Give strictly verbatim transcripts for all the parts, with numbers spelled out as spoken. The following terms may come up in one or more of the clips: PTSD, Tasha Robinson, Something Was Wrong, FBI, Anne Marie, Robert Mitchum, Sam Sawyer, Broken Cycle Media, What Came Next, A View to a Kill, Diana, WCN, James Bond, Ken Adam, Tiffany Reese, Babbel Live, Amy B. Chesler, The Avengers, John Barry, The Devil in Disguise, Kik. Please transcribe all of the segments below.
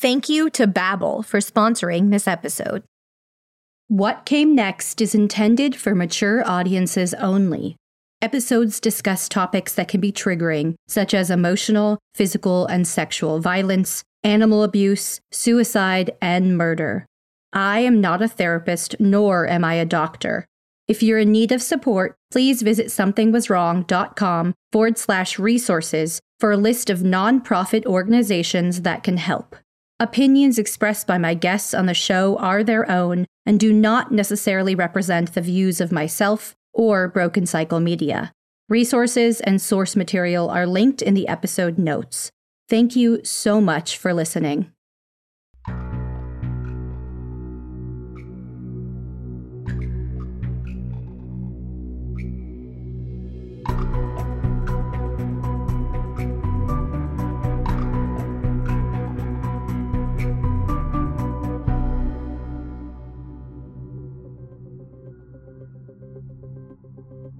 Thank you to Babbel for sponsoring this episode. What Came Next is intended for mature audiences only. Episodes discuss topics that can be triggering, such as emotional, physical, and sexual violence, animal abuse, suicide, and murder. I am not a therapist, nor am I a doctor. If you're in need of support, please visit somethingwaswrong.com forward slash resources for a list of nonprofit organizations that can help. Opinions expressed by my guests on the show are their own and do not necessarily represent the views of myself or Broken Cycle Media. Resources and source material are linked in the episode notes. Thank you so much for listening.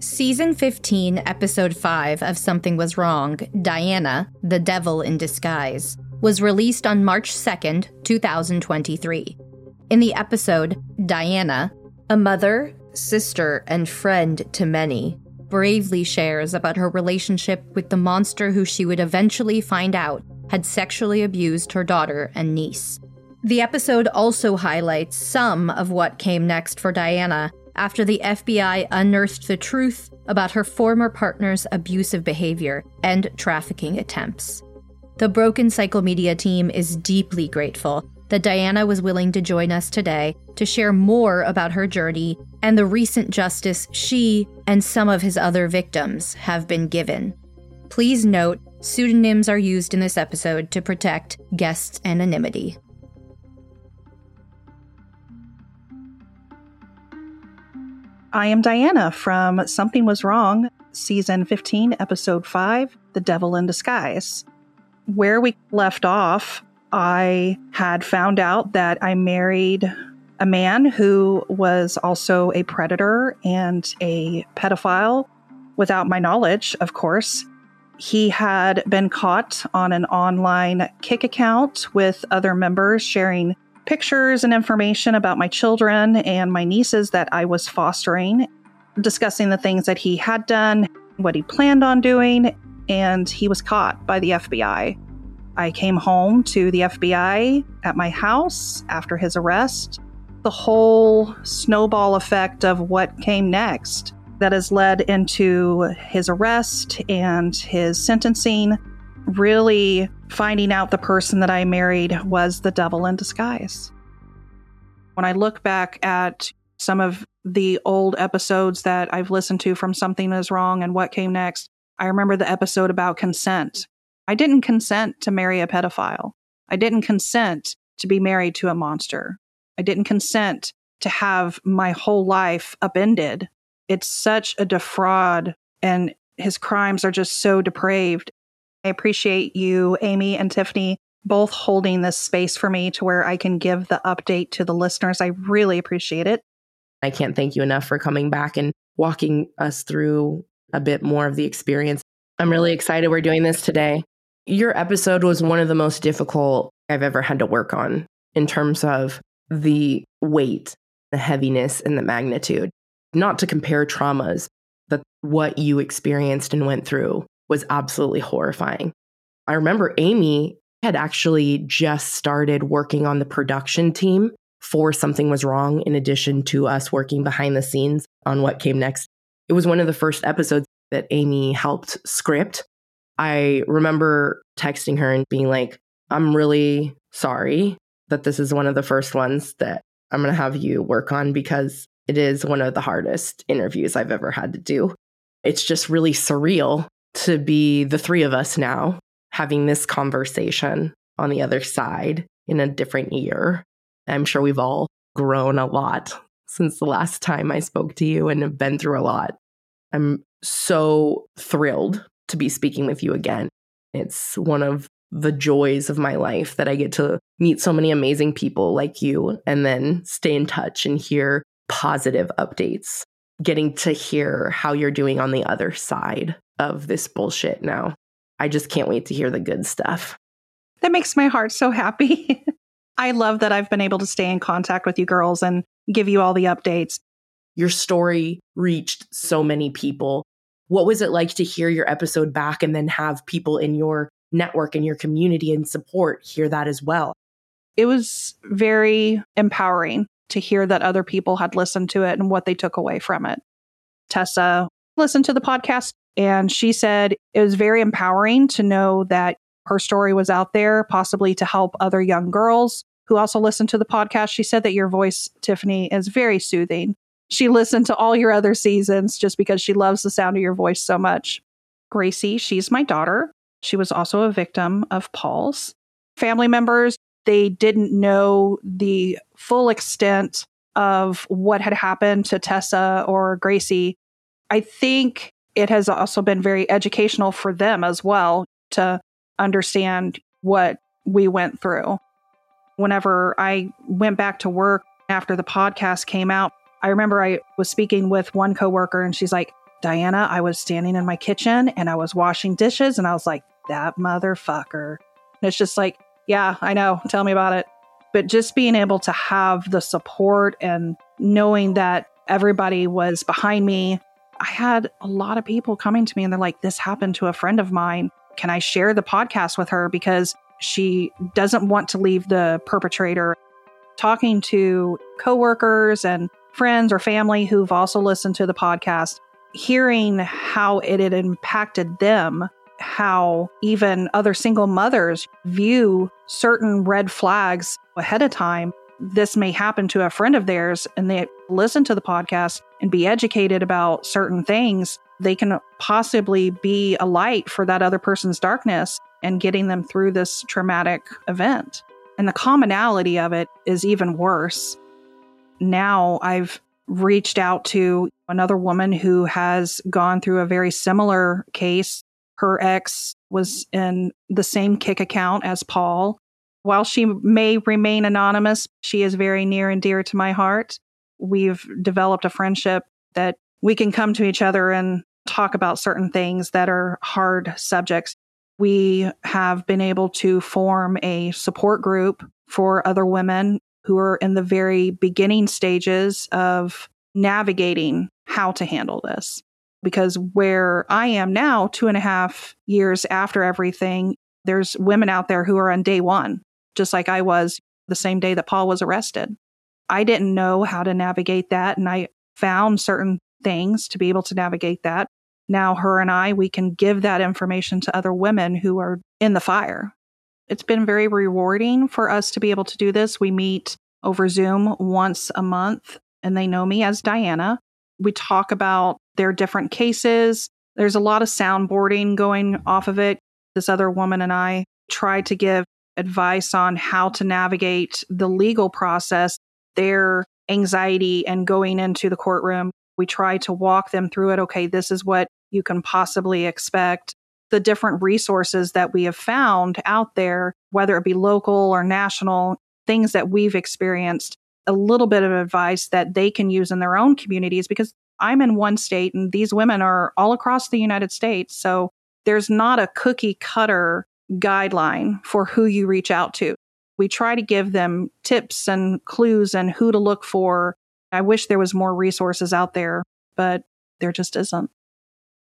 Season fifteen, Episode five of Something Was Wrong, Diana, the Devil in Disguise, was released on March second, two thousand twenty-three. In the episode, Diana, a mother, sister, and friend to many, bravely shares about her relationship with the monster who she would eventually find out had sexually abused her daughter and niece. The episode also highlights some of what came next for Diana after the F B I unearthed the truth about her former partner's abusive behavior and trafficking attempts. The Broken Cycle Media team is deeply grateful that Diana was willing to join us today to share more about her journey and the recent justice she and some of his other victims have been given. Please note, pseudonyms are used in this episode to protect guests' anonymity. I am Diana from Something Was Wrong, Season fifteen, Episode five, The Devil in Disguise. Where we left off, I had found out that I married a man who was also a predator and a pedophile, without my knowledge, of course. He had been caught on an online Kik account with other members sharing pictures and information about my children and my nieces that I was fostering, discussing the things that he had done, what he planned on doing, and he was caught by the F B I. I came home to the F B I at my house after his arrest. The whole snowball effect of what came next that has led into his arrest and his sentencing, really finding out the person that I married was the devil in disguise. When I look back at some of the old episodes that I've listened to from Something Is Wrong and What Came Next, I remember the episode about consent. I didn't consent to marry a pedophile. I didn't consent to be married to a monster. I didn't consent to have my whole life upended. It's such a defraud, and his crimes are just so depraved. I appreciate you, Amy and Tiffany, both holding this space for me to where I can give the update to the listeners. I really appreciate it. I can't thank you enough for coming back and walking us through a bit more of the experience. I'm really excited we're doing this today. Your episode was one of the most difficult I've ever had to work on in terms of the weight, the heaviness, and the magnitude. Not to compare traumas, but what you experienced and went through was absolutely horrifying. I remember Amy had actually just started working on the production team for Something Was Wrong, in addition to us working behind the scenes on What Came Next. It was one of the first episodes that Amy helped script. I remember texting her and being like, I'm really sorry that this is one of the first ones that I'm going to have you work on, because it is one of the hardest interviews I've ever had to do. It's just really surreal to be the three of us now having this conversation on the other side in a different year. I'm sure we've all grown a lot since the last time I spoke to you and have been through a lot. I'm so thrilled to be speaking with you again. It's one of the joys of my life that I get to meet so many amazing people like you and then stay in touch and hear positive updates, getting to hear how you're doing on the other side of this bullshit now. I just can't wait to hear the good stuff. that makes my heart so happy. I love that I've been able to stay in contact with you girls and give you all the updates. Your story reached so many people. What was it like to hear your episode back and then have people in your network and your community and support hear that as well? It was very empowering to hear that other people had listened to it and what they took away from it. Tessa listened to the podcast and she said it was very empowering to know that her story was out there, possibly to help other young girls who also listened to the podcast. She said that your voice, Tiffany, is very soothing. She listened to all your other seasons just because she loves the sound of your voice so much. Gracie, she's my daughter. She was also a victim of Paul's. Family members, they didn't know the full extent of what had happened to Tessa or Gracie. I think it has also been very educational for them as well to understand what we went through. Whenever I went back to work after the podcast came out, I remember I was speaking with one coworker and she's like, Diana, I was standing in my kitchen and I was washing dishes and I was like, that motherfucker. And it's just like, yeah, I know. Tell me about it. But just being able to have the support and knowing that everybody was behind me, I had a lot of people coming to me and they're like, this happened to a friend of mine. Can I share the podcast with her because she doesn't want to leave the perpetrator? Talking to coworkers and friends or family who've also listened to the podcast, hearing how it had impacted them, how even other single mothers view certain red flags ahead of time. This may happen to a friend of theirs and they listen to the podcast and be educated about certain things. They can possibly be a light for that other person's darkness and getting them through this traumatic event. And the commonality of it is even worse. Now I've reached out to another woman who has gone through a very similar case. Her ex was in the same Kik account as Paul. While she may remain anonymous, she is very near and dear to my heart. We've developed a friendship that we can come to each other and talk about certain things that are hard subjects. We have been able to form a support group for other women who are in the very beginning stages of navigating how to handle this. Because where I am now, two and a half years after everything, there's women out there who are on day one, just like I was the same day that Paul was arrested. I didn't know how to navigate that, and I found certain things to be able to navigate that. Now her and I, we can give that information to other women who are in the fire. It's been very rewarding for us to be able to do this. We meet over Zoom once a month, and they know me as Diana. We talk about their different cases. There's a lot of soundboarding going off of it. This other woman and I tried to give advice on how to navigate the legal process, their anxiety, and going into the courtroom. We try to walk them through it. Okay, this is what you can possibly expect. The different resources that we have found out there, whether it be local or national, things that we've experienced, a little bit of advice that they can use in their own communities, because I'm in one state and these women are all across the United States. So there's not a cookie cutter guideline for who you reach out to. We try to give them tips and clues and who to look for. I wish there was more resources out there, but there just isn't.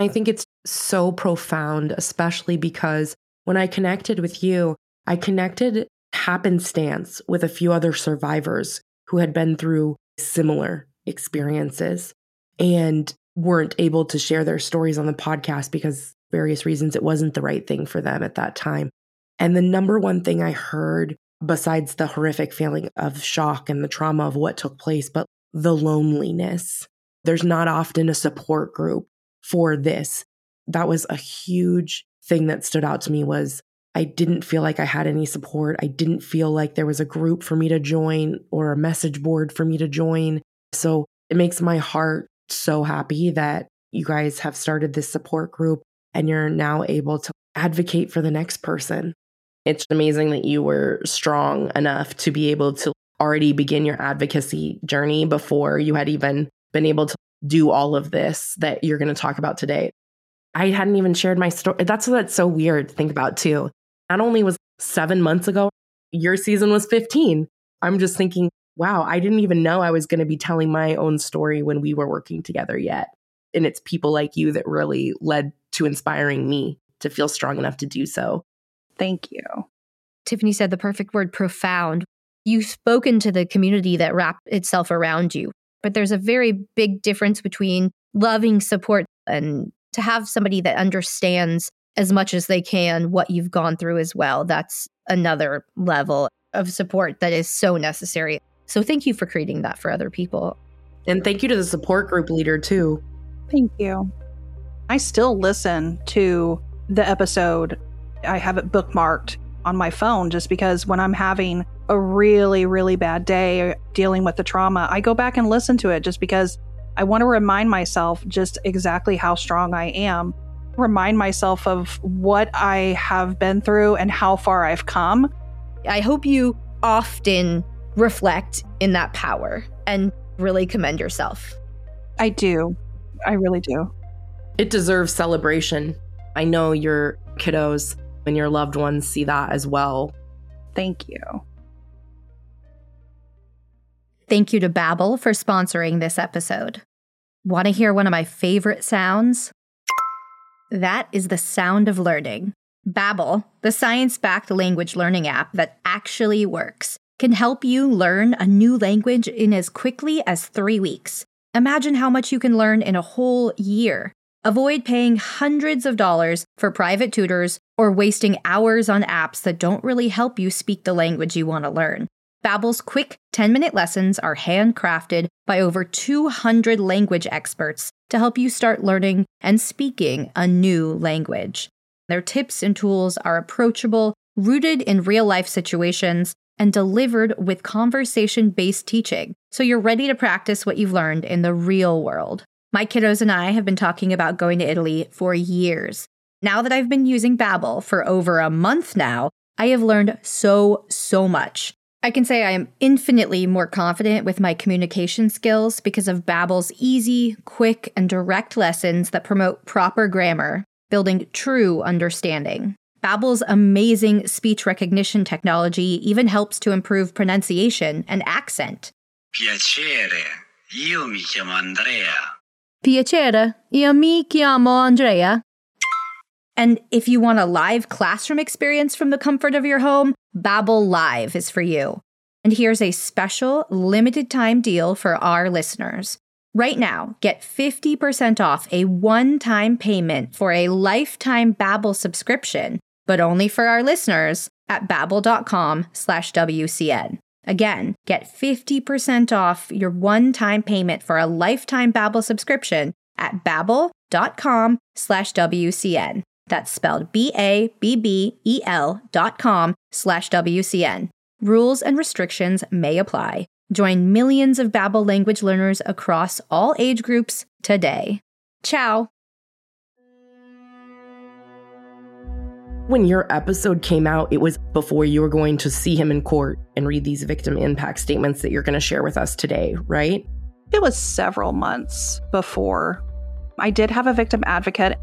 I think it's so profound, especially because when I connected with you, I connected happenstance with a few other survivors who had been through similar experiences and weren't able to share their stories on the podcast because various reasons it wasn't the right thing for them at that time. And the number one thing I heard, besides the horrific feeling of shock and the trauma of what took place, but the loneliness. There's not often a support group for this. That was a huge thing that stood out to me was I didn't feel like I had any support. I didn't feel like there was a group for me to join or a message board for me to join. So it makes my heart so happy that you guys have started this support group and you're now able to advocate for the next person. It's amazing that you were strong enough to be able to already begin your advocacy journey before you had even been able to do all of this that you're going to talk about today. I hadn't even shared my story. That's what's so weird to think about too. Not only was seven months ago. Your season was fifteen. I'm just thinking, wow, I didn't even know I was going to be telling my own story when we were working together yet. And it's people like you that really led to inspiring me to feel strong enough to do so. Thank you. Tiffany said the perfect word, profound. You've spoken to the community that wrapped itself around you. But there's a very big difference between loving support and to have somebody that understands as much as they can what you've gone through as well. That's another level of support that is so necessary. So thank you for creating that for other people. And thank you to the support group leader too. Thank you. I still listen to the episode. I have it bookmarked on my phone just because when I'm having a really, really bad day dealing with the trauma, I go back and listen to it just because I want to remind myself just exactly how strong I am, remind myself of what I have been through and how far I've come. I hope you often reflect in that power and really commend yourself. I do. I really do. It deserves celebration. I know your kiddos and your loved ones see that as well. Thank you. Thank you to Babbel for sponsoring this episode. Want to hear one of my favorite sounds? That is the sound of learning. Babbel, the science-backed language learning app that actually works, can help you learn a new language in as quickly as three weeks. Imagine how much you can learn in a whole year. Avoid paying hundreds of dollars for private tutors or wasting hours on apps that don't really help you speak the language you want to learn. Babbel's quick ten-minute lessons are handcrafted by over two hundred language experts to help you start learning and speaking a new language. Their tips and tools are approachable, rooted in real-life situations, and delivered with conversation-based teaching, so you're ready to practice what you've learned in the real world. My kiddos and I have been talking about going to Italy for years. Now that I've been using Babbel for over a month now, I have learned so, so much. I can say I am infinitely more confident with my communication skills because of Babbel's easy, quick, and direct lessons that promote proper grammar, building true understanding. Babbel's amazing speech recognition technology even helps to improve pronunciation and accent. Piacere, io mi chiamo Andrea. Piacere, io mi chiamo Andrea. And if you want a live classroom experience from the comfort of your home, Babbel Live is for you. And here's a special limited time deal for our listeners. Right now, get fifty percent off a one-time payment for a lifetime Babbel subscription, but only for our listeners at babbel dot com slash W C N. Again, get fifty percent off your one-time payment for a lifetime Babbel subscription at babbel dot com slash W C N. That's spelled B A B B E L dot com slash W C N. Rules and restrictions may apply. Join millions of Babbel language learners across all age groups today. Ciao. When your episode came out, it was before you were going to see him in court and read these victim impact statements that you're going to share with us today, right? It was several months before. I did have a victim advocate.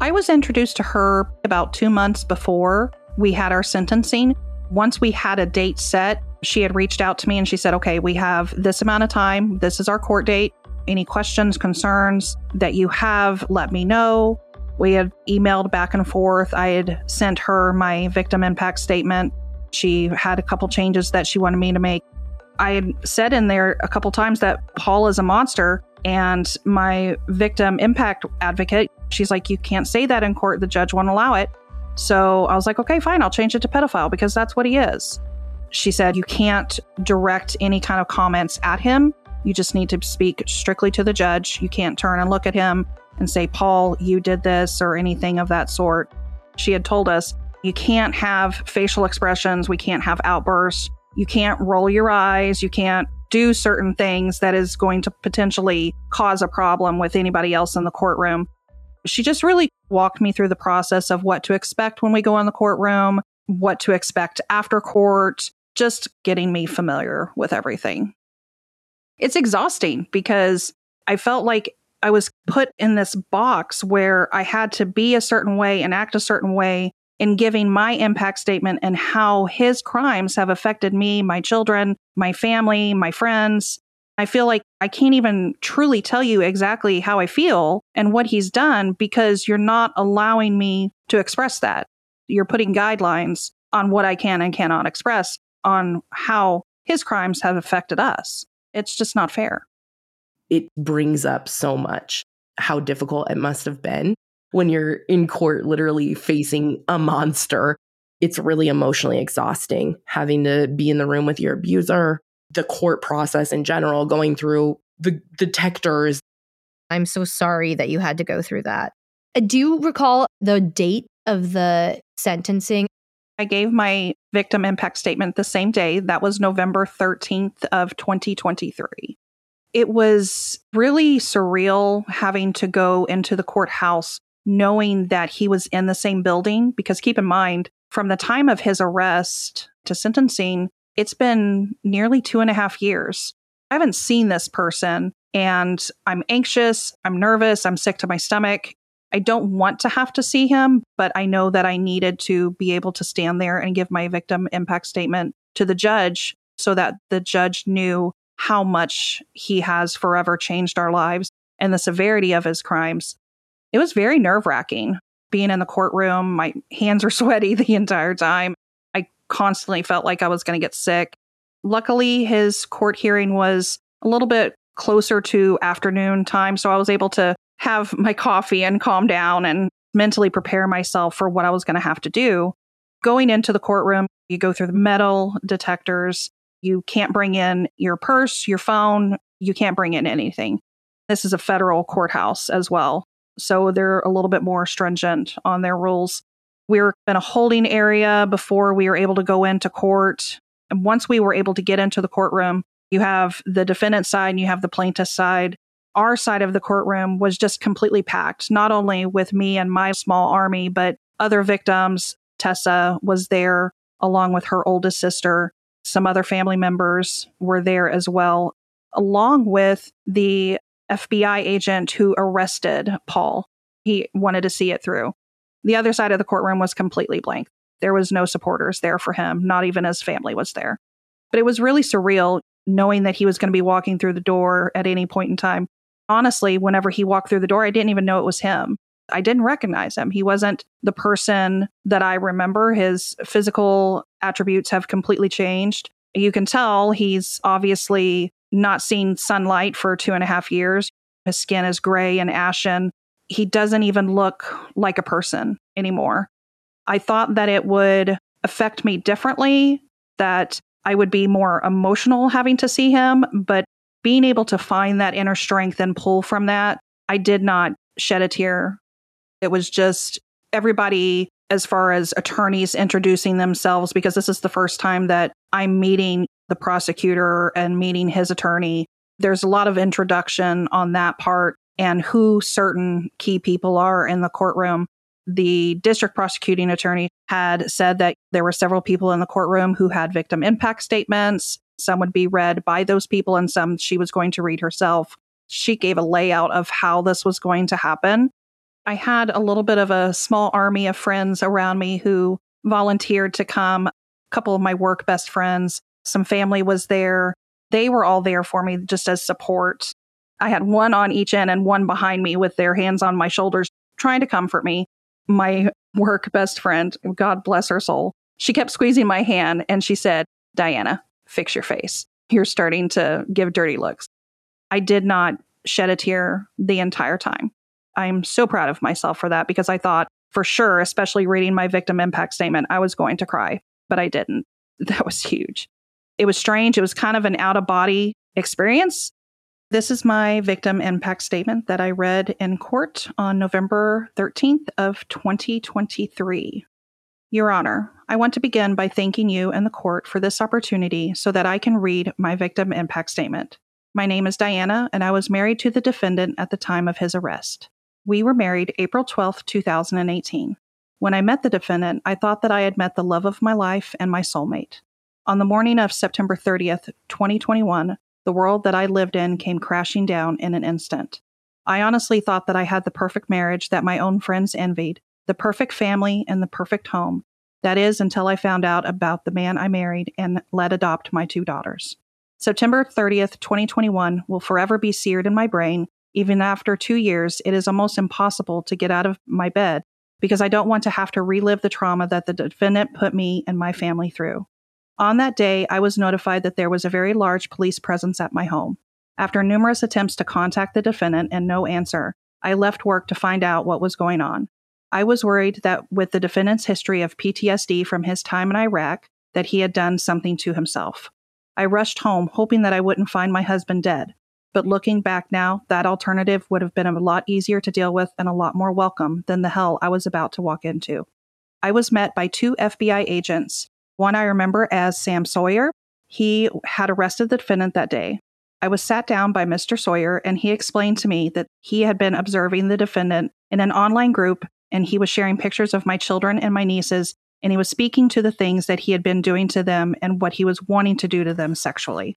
I was introduced to her about two months before we had our sentencing. Once we had a date set, she had reached out to me and she said, okay, we have this amount of time. This is our court date. Any questions, concerns that you have, let me know. We had emailed back and forth. I had sent her my victim impact statement. She had a couple changes that she wanted me to make. I had said in there a couple times that Paul is a monster. And my victim impact advocate, she's like, you can't say that in court. The judge won't allow it. So I was like, okay, fine. I'll change it to pedophile because that's what he is. She said, you can't direct any kind of comments at him. You just need to speak strictly to the judge. You can't turn and look at him and say, Paul, you did this or anything of that sort. She had told us, you can't have facial expressions. We can't have outbursts. You can't roll your eyes. You can't do certain things that is going to potentially cause a problem with anybody else in the courtroom. She just really walked me through the process of what to expect when we go in the courtroom, what to expect after court, just getting me familiar with everything. It's exhausting because I felt like I was put in this box where I had to be a certain way and act a certain way in giving my impact statement and how his crimes have affected me, my children, my family, my friends. I feel like I can't even truly tell you exactly how I feel and what he's done because you're not allowing me to express that. You're putting guidelines on what I can and cannot express on how his crimes have affected us. It's just not fair. It brings up so much how difficult it must have been when you're in court literally facing a monster. It's really emotionally exhausting having to be in the room with your abuser, the court process in general, going through the detectors. I'm so sorry that you had to go through that. Do you recall the date of the sentencing? I gave my victim impact statement the same day. That was November thirteenth of twenty twenty-three. It was really surreal having to go into the courthouse knowing that he was in the same building, because keep in mind, from the time of his arrest to sentencing, it's been nearly two and a half years. I haven't seen this person, and I'm anxious, I'm nervous, I'm sick to my stomach. I don't want to have to see him, but I know that I needed to be able to stand there and give my victim impact statement to the judge so that the judge knew how much he has forever changed our lives and the severity of his crimes. It was very nerve-wracking being in the courtroom. My hands were sweaty the entire time. I constantly felt like I was going to get sick. Luckily, his court hearing was a little bit closer to afternoon time, so I was able to have my coffee and calm down and mentally prepare myself for what I was going to have to do. Going into the courtroom, you go through the metal detectors. You can't bring in your purse, your phone. You can't bring in anything. This is a federal courthouse as well, so they're a little bit more stringent on their rules. We were in a holding area before we were able to go into court. And once we were able to get into the courtroom, you have the defendant's side and you have the plaintiff's side. Our side of the courtroom was just completely packed, not only with me and my small army, but other victims. Tessa was there along with her oldest sister. Some other family members were there as well, along with the F B I agent who arrested Paul. He wanted to see it through. The other side of the courtroom was completely blank. There was no supporters there for him. Not even his family was there. But it was really surreal knowing that he was going to be walking through the door at any point in time. Honestly, whenever he walked through the door, I didn't even know it was him. I didn't recognize him. He wasn't the person that I remember. His physical attributes have completely changed. You can tell he's obviously not seen sunlight for two and a half years. His skin is gray and ashen. He doesn't even look like a person anymore. I thought that it would affect me differently, that I would be more emotional having to see him, but being able to find that inner strength and pull from that, I did not shed a tear. It was just everybody, as far as attorneys introducing themselves, because this is the first time that I'm meeting the prosecutor and meeting his attorney. There's a lot of introduction on that part and who certain key people are in the courtroom. The district prosecuting attorney had said that there were several people in the courtroom who had victim impact statements. Some would be read by those people and some she was going to read herself. She gave a layout of how this was going to happen. I had a little bit of a small army of friends around me who volunteered to come. A couple of my work best friends, some family was there. They were all there for me just as support. I had one on each end and one behind me with their hands on my shoulders trying to comfort me. My work best friend, God bless her soul, she kept squeezing my hand and she said, "Diana, fix your face. You're starting to give dirty looks." I did not shed a tear the entire time. I'm so proud of myself for that because I thought for sure, especially reading my victim impact statement, I was going to cry, but I didn't. That was huge. It was strange. It was kind of an out-of-body experience. This is my victim impact statement that I read in court on November thirteenth of twenty twenty-three. Your Honor, I want to begin by thanking you and the court for this opportunity so that I can read my victim impact statement. My name is Diana, and I was married to the defendant at the time of his arrest. We were married April twelfth, two thousand eighteen. When I met the defendant, I thought that I had met the love of my life and my soulmate. On the morning of September thirtieth, twenty twenty-one, the world that I lived in came crashing down in an instant. I honestly thought that I had the perfect marriage that my own friends envied, the perfect family and the perfect home. That is, until I found out about the man I married and let adopt my two daughters. September thirtieth, twenty twenty-one will forever be seared in my brain. Even after two years, it is almost impossible to get out of my bed because I don't want to have to relive the trauma that the defendant put me and my family through. On that day, I was notified that there was a very large police presence at my home. After numerous attempts to contact the defendant and no answer, I left work to find out what was going on. I was worried that with the defendant's history of P T S D from his time in Iraq, that he had done something to himself. I rushed home, hoping that I wouldn't find my husband dead. But looking back now, that alternative would have been a lot easier to deal with and a lot more welcome than the hell I was about to walk into. I was met by two F B I agents. One I remember as Sam Sawyer. He had arrested the defendant that day. I was sat down by Mister Sawyer, and he explained to me that he had been observing the defendant in an online group, and he was sharing pictures of my children and my nieces, and he was speaking to the things that he had been doing to them and what he was wanting to do to them sexually.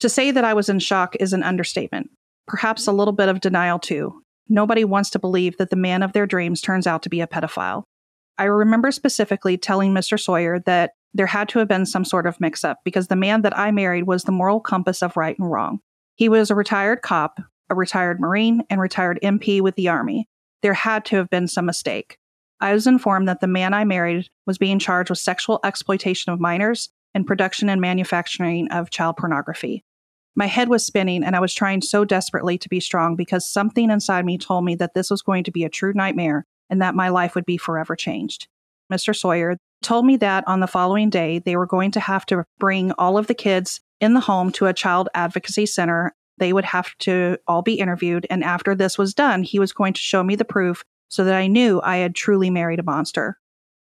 To say that I was in shock is an understatement. Perhaps a little bit of denial, too. Nobody wants to believe that the man of their dreams turns out to be a pedophile. I remember specifically telling Mister Sawyer that there had to have been some sort of mix-up because the man that I married was the moral compass of right and wrong. He was a retired cop, a retired Marine, and retired M P with the Army. There had to have been some mistake. I was informed that the man I married was being charged with sexual exploitation of minors and production and manufacturing of child pornography. My head was spinning, and I was trying so desperately to be strong because something inside me told me that this was going to be a true nightmare and that my life would be forever changed. Mister Sawyer told me that on the following day, they were going to have to bring all of the kids in the home to a child advocacy center. They would have to all be interviewed, and after this was done, he was going to show me the proof so that I knew I had truly married a monster.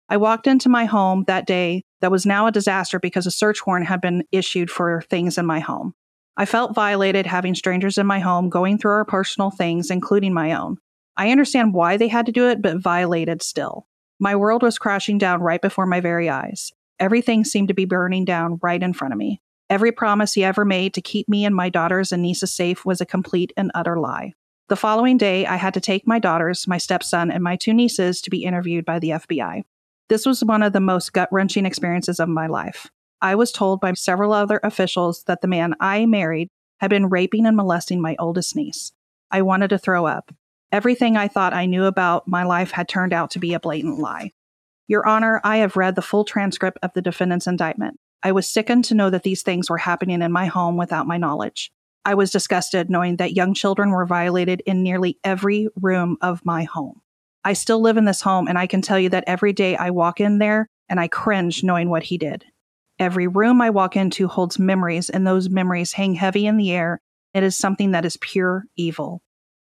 I walked into my home that day that was now a disaster because a search warrant had been issued for things in my home. I felt violated having strangers in my home going through our personal things, including my own. I understand why they had to do it, but violated still. My world was crashing down right before my very eyes. Everything seemed to be burning down right in front of me. Every promise he ever made to keep me and my daughters and nieces safe was a complete and utter lie. The following day, I had to take my daughters, my stepson, and my two nieces to be interviewed by the F B I. This was one of the most gut-wrenching experiences of my life. I was told by several other officials that the man I married had been raping and molesting my oldest niece. I wanted to throw up. Everything I thought I knew about my life had turned out to be a blatant lie. Your Honor, I have read the full transcript of the defendant's indictment. I was sickened to know that these things were happening in my home without my knowledge. I was disgusted knowing that young children were violated in nearly every room of my home. I still live in this home, and I can tell you that every day I walk in there and I cringe knowing what he did. Every room I walk into holds memories, and those memories hang heavy in the air. It is something that is pure evil.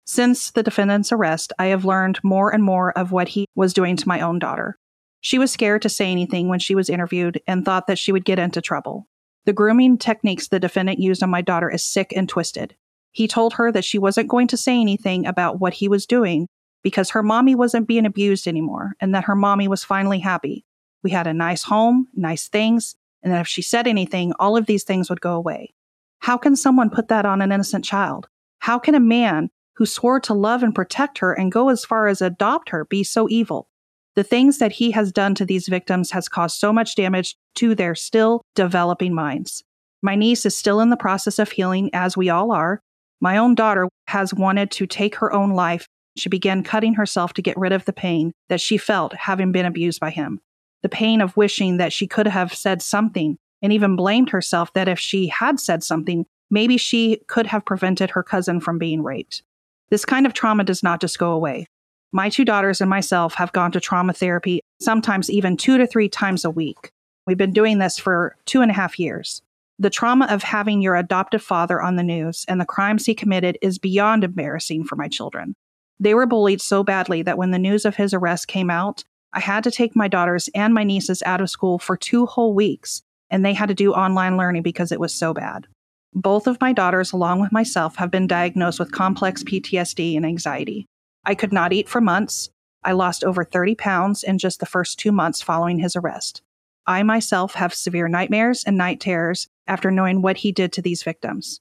Since the defendant's arrest, I have learned more and more of what he was doing to my own daughter. She was scared to say anything when she was interviewed and thought that she would get into trouble. The grooming techniques the defendant used on my daughter is sick and twisted. He told her that she wasn't going to say anything about what he was doing because her mommy wasn't being abused anymore and that her mommy was finally happy. We had a nice home, nice things, and that if she said anything, all of these things would go away. How can someone put that on an innocent child? How can a man who swore to love and protect her and go as far as adopt her be so evil? The things that he has done to these victims has caused so much damage to their still developing minds. My niece is still in the process of healing, as we all are. My own daughter has wanted to take her own life. She began cutting herself to get rid of the pain that she felt having been abused by him. The pain of wishing that she could have said something, and even blamed herself that if she had said something, maybe she could have prevented her cousin from being raped. This kind of trauma does not just go away. My two daughters and myself have gone to trauma therapy, sometimes even two to three times a week. We've been doing this for two and a half years. The trauma of having your adoptive father on the news and the crimes he committed is beyond embarrassing for my children. They were bullied so badly that when the news of his arrest came out, I had to take my daughters and my nieces out of school for two whole weeks, and they had to do online learning because it was so bad. Both of my daughters, along with myself, have been diagnosed with complex P T S D and anxiety. I could not eat for months. I lost over thirty pounds in just the first two months following his arrest. I myself have severe nightmares and night terrors after knowing what he did to these victims.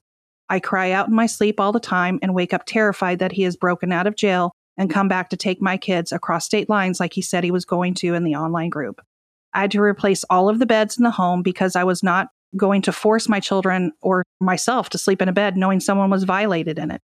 I cry out in my sleep all the time and wake up terrified that he has broken out of jail and come back to take my kids across state lines like he said he was going to in the online group. I had to replace all of the beds in the home because I was not going to force my children or myself to sleep in a bed knowing someone was violated in it.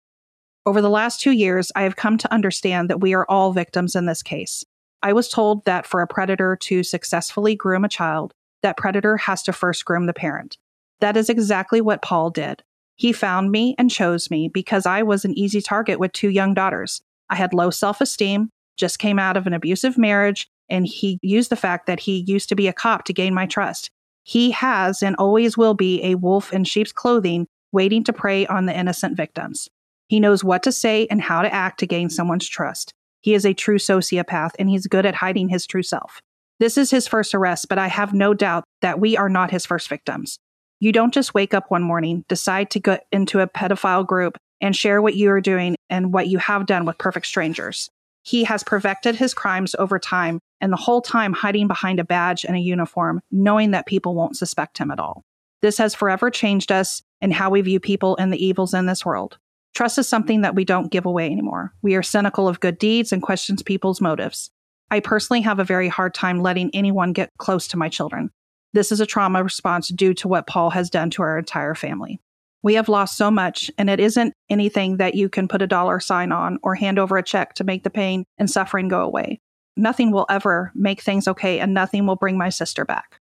Over the last two years, I have come to understand that we are all victims in this case. I was told that for a predator to successfully groom a child, that predator has to first groom the parent. That is exactly what Paul did. He found me and chose me because I was an easy target with two young daughters. I had low self-esteem, just came out of an abusive marriage, and he used the fact that he used to be a cop to gain my trust. He has and always will be a wolf in sheep's clothing waiting to prey on the innocent victims. He knows what to say and how to act to gain someone's trust. He is a true sociopath, and he's good at hiding his true self. This is his first arrest, but I have no doubt that we are not his first victims. You don't just wake up one morning, decide to get into a pedophile group, and share what you are doing and what you have done with perfect strangers. He has perfected his crimes over time, and the whole time hiding behind a badge and a uniform, knowing that people won't suspect him at all. This has forever changed us and how we view people and the evils in this world. Trust is something that we don't give away anymore. We are cynical of good deeds and question people's motives. I personally have a very hard time letting anyone get close to my children. This is a trauma response due to what Paul has done to our entire family. We have lost so much, and it isn't anything that you can put a dollar sign on or hand over a check to make the pain and suffering go away. Nothing will ever make things okay, and nothing will bring my sister back.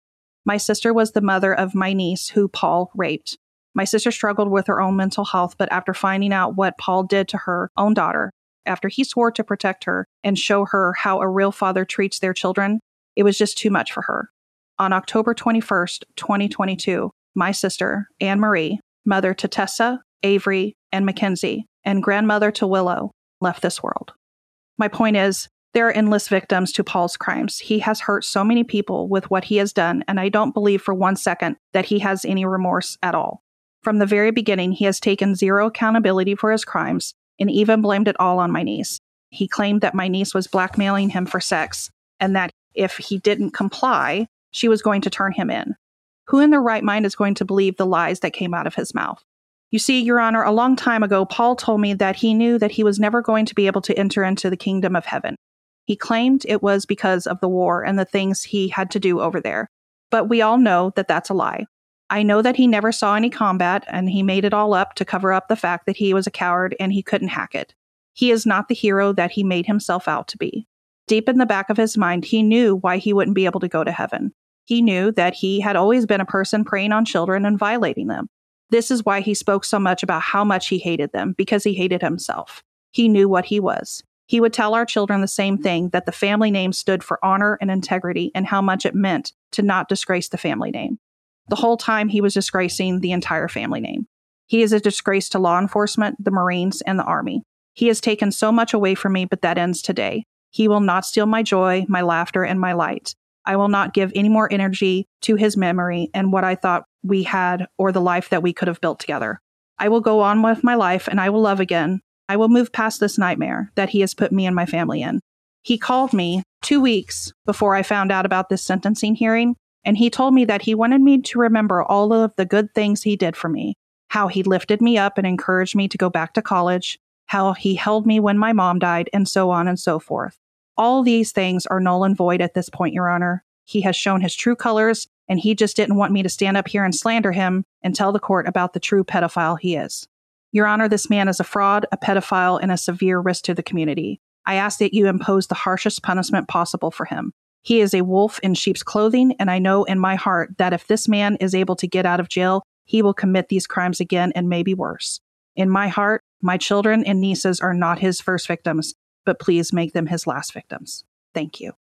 My sister was the mother of my niece who Paul raped. My sister struggled with her own mental health, but after finding out what Paul did to her own daughter, after he swore to protect her and show her how a real father treats their children, it was just too much for her. On October twenty-first, twenty twenty-two, my sister, Anne Marie, mother to Tessa, Avery, and Mackenzie, and grandmother to Willow, left this world. My point is, there are endless victims to Paul's crimes. He has hurt so many people with what he has done, and I don't believe for one second that he has any remorse at all. From the very beginning, he has taken zero accountability for his crimes and even blamed it all on my niece. He claimed that my niece was blackmailing him for sex and that if he didn't comply, she was going to turn him in. Who in their right mind is going to believe the lies that came out of his mouth? You see, Your Honor, a long time ago, Paul told me that he knew that he was never going to be able to enter into the kingdom of heaven. He claimed it was because of the war and the things he had to do over there. But we all know that that's a lie. I know that he never saw any combat, and he made it all up to cover up the fact that he was a coward and he couldn't hack it. He is not the hero that he made himself out to be. Deep in the back of his mind, he knew why he wouldn't be able to go to heaven. He knew that he had always been a person preying on children and violating them. This is why he spoke so much about how much he hated them, because he hated himself. He knew what he was. He would tell our children the same thing, that the family name stood for honor and integrity and how much it meant to not disgrace the family name. The whole time he was disgracing the entire family name. He is a disgrace to law enforcement, the Marines, and the Army. He has taken so much away from me, but that ends today. He will not steal my joy, my laughter, and my light. I will not give any more energy to his memory and what I thought we had or the life that we could have built together. I will go on with my life, and I will love again. I will move past this nightmare that he has put me and my family in. He called me two weeks before I found out about this sentencing hearing, and he told me that he wanted me to remember all of the good things he did for me, how he lifted me up and encouraged me to go back to college, how he held me when my mom died, and so on and so forth. All these things are null and void at this point, Your Honor. He has shown his true colors, and he just didn't want me to stand up here and slander him and tell the court about the true pedophile he is. Your Honor, this man is a fraud, a pedophile, and a severe risk to the community. I ask that you impose the harshest punishment possible for him. He is a wolf in sheep's clothing, and I know in my heart that if this man is able to get out of jail, he will commit these crimes again and maybe worse. In my heart, my children and nieces are not his first victims, but please make them his last victims. Thank you.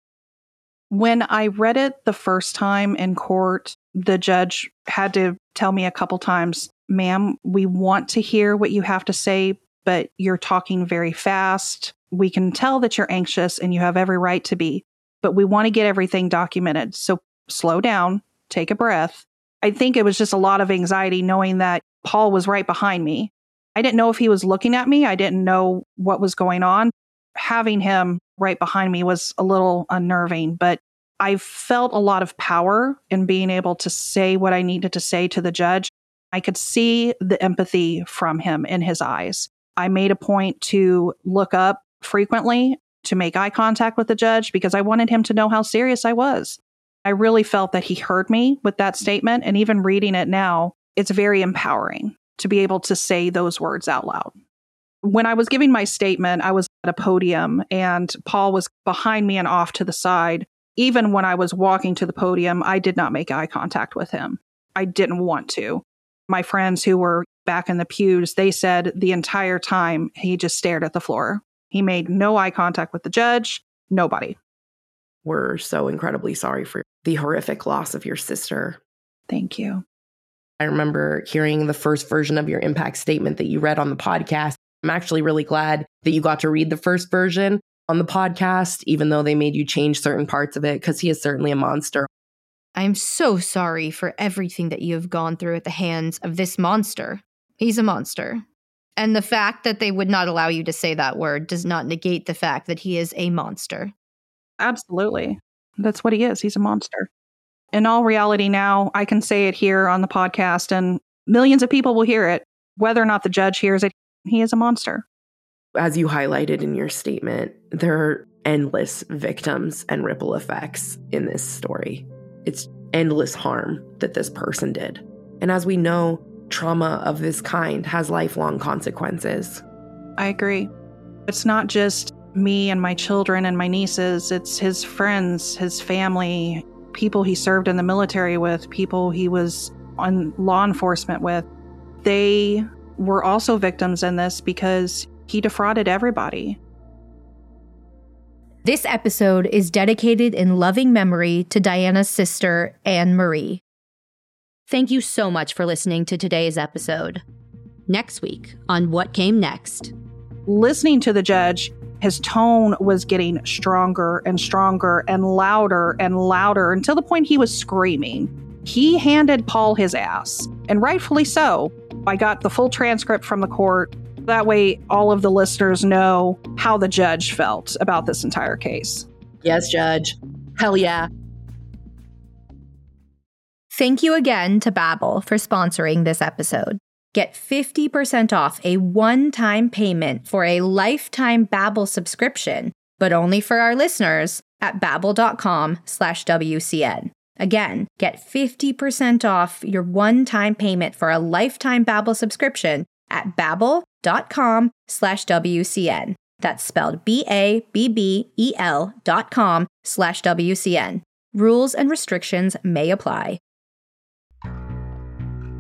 When I read it the first time in court, the judge had to tell me a couple times, ma'am, we want to hear what you have to say, but you're talking very fast. We can tell that you're anxious and you have every right to be, but we want to get everything documented. So slow down, take a breath. I think it was just a lot of anxiety knowing that Paul was right behind me. I didn't know if he was looking at me. I didn't know what was going on. Having him right behind me was a little unnerving, but I felt a lot of power in being able to say what I needed to say to the judge. I could see the empathy from him in his eyes. I made a point to look up frequently to make eye contact with the judge because I wanted him to know how serious I was. I really felt that he heard me with that statement. And even reading it now, it's very empowering to be able to say those words out loud. When I was giving my statement, I was at a podium and Paul was behind me and off to the side. Even when I was walking to the podium, I did not make eye contact with him. I didn't want to. My friends who were back in the pews, they said the entire time he just stared at the floor. He made no eye contact with the judge, nobody. We're so incredibly sorry for the horrific loss of your sister. Thank you. I remember hearing the first version of your impact statement that you read on the podcast. I'm actually really glad that you got to read the first version on the podcast, even though they made you change certain parts of it, because he is certainly a monster. I'm so sorry for everything that you have gone through at the hands of this monster. He's a monster. And the fact that they would not allow you to say that word does not negate the fact that he is a monster. Absolutely. That's what he is. He's a monster. In all reality now, I can say it here on the podcast and millions of people will hear it. Whether or not the judge hears it, he is a monster. As you highlighted in your statement, there are endless victims and ripple effects in this story. It's endless harm that this person did. And as we know, trauma of this kind has lifelong consequences. I agree. It's not just me and my children and my nieces. It's his friends, his family, people he served in the military with, people he was on law enforcement with. They were also victims in this because he defrauded everybody. This episode is dedicated in loving memory to Diana's sister, Anne Marie. Thank you so much for listening to today's episode. Next week on What Came Next. Listening to the judge, his tone was getting stronger and stronger and louder and louder until the point he was screaming. He handed Paul his ass, and rightfully so. I got the full transcript from the court. That way, all of the listeners know how the judge felt about this entire case. Yes, Judge. Hell yeah. Thank you again to Babbel for sponsoring this episode. Get fifty percent off a one-time payment for a lifetime Babbel subscription, but only for our listeners, at babbel.com slash WCN. Again, get fifty percent off your one-time payment for a lifetime Babbel subscription at babbel.com slash WCN. That's spelled B-A-B-B-E-L dot com slash WCN. Rules and restrictions may apply.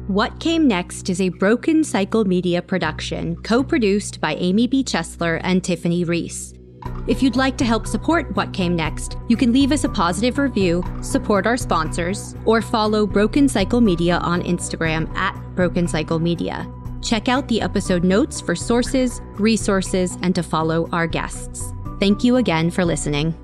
What Came Next is a Broken Cycle Media production, co-produced by Amy B. Chesler and Tiffany Reese. If you'd like to help support What Came Next, you can leave us a positive review, support our sponsors, or follow Broken Cycle Media on Instagram at Broken Cycle Media. Check out the episode notes for sources, resources, and to follow our guests. Thank you again for listening.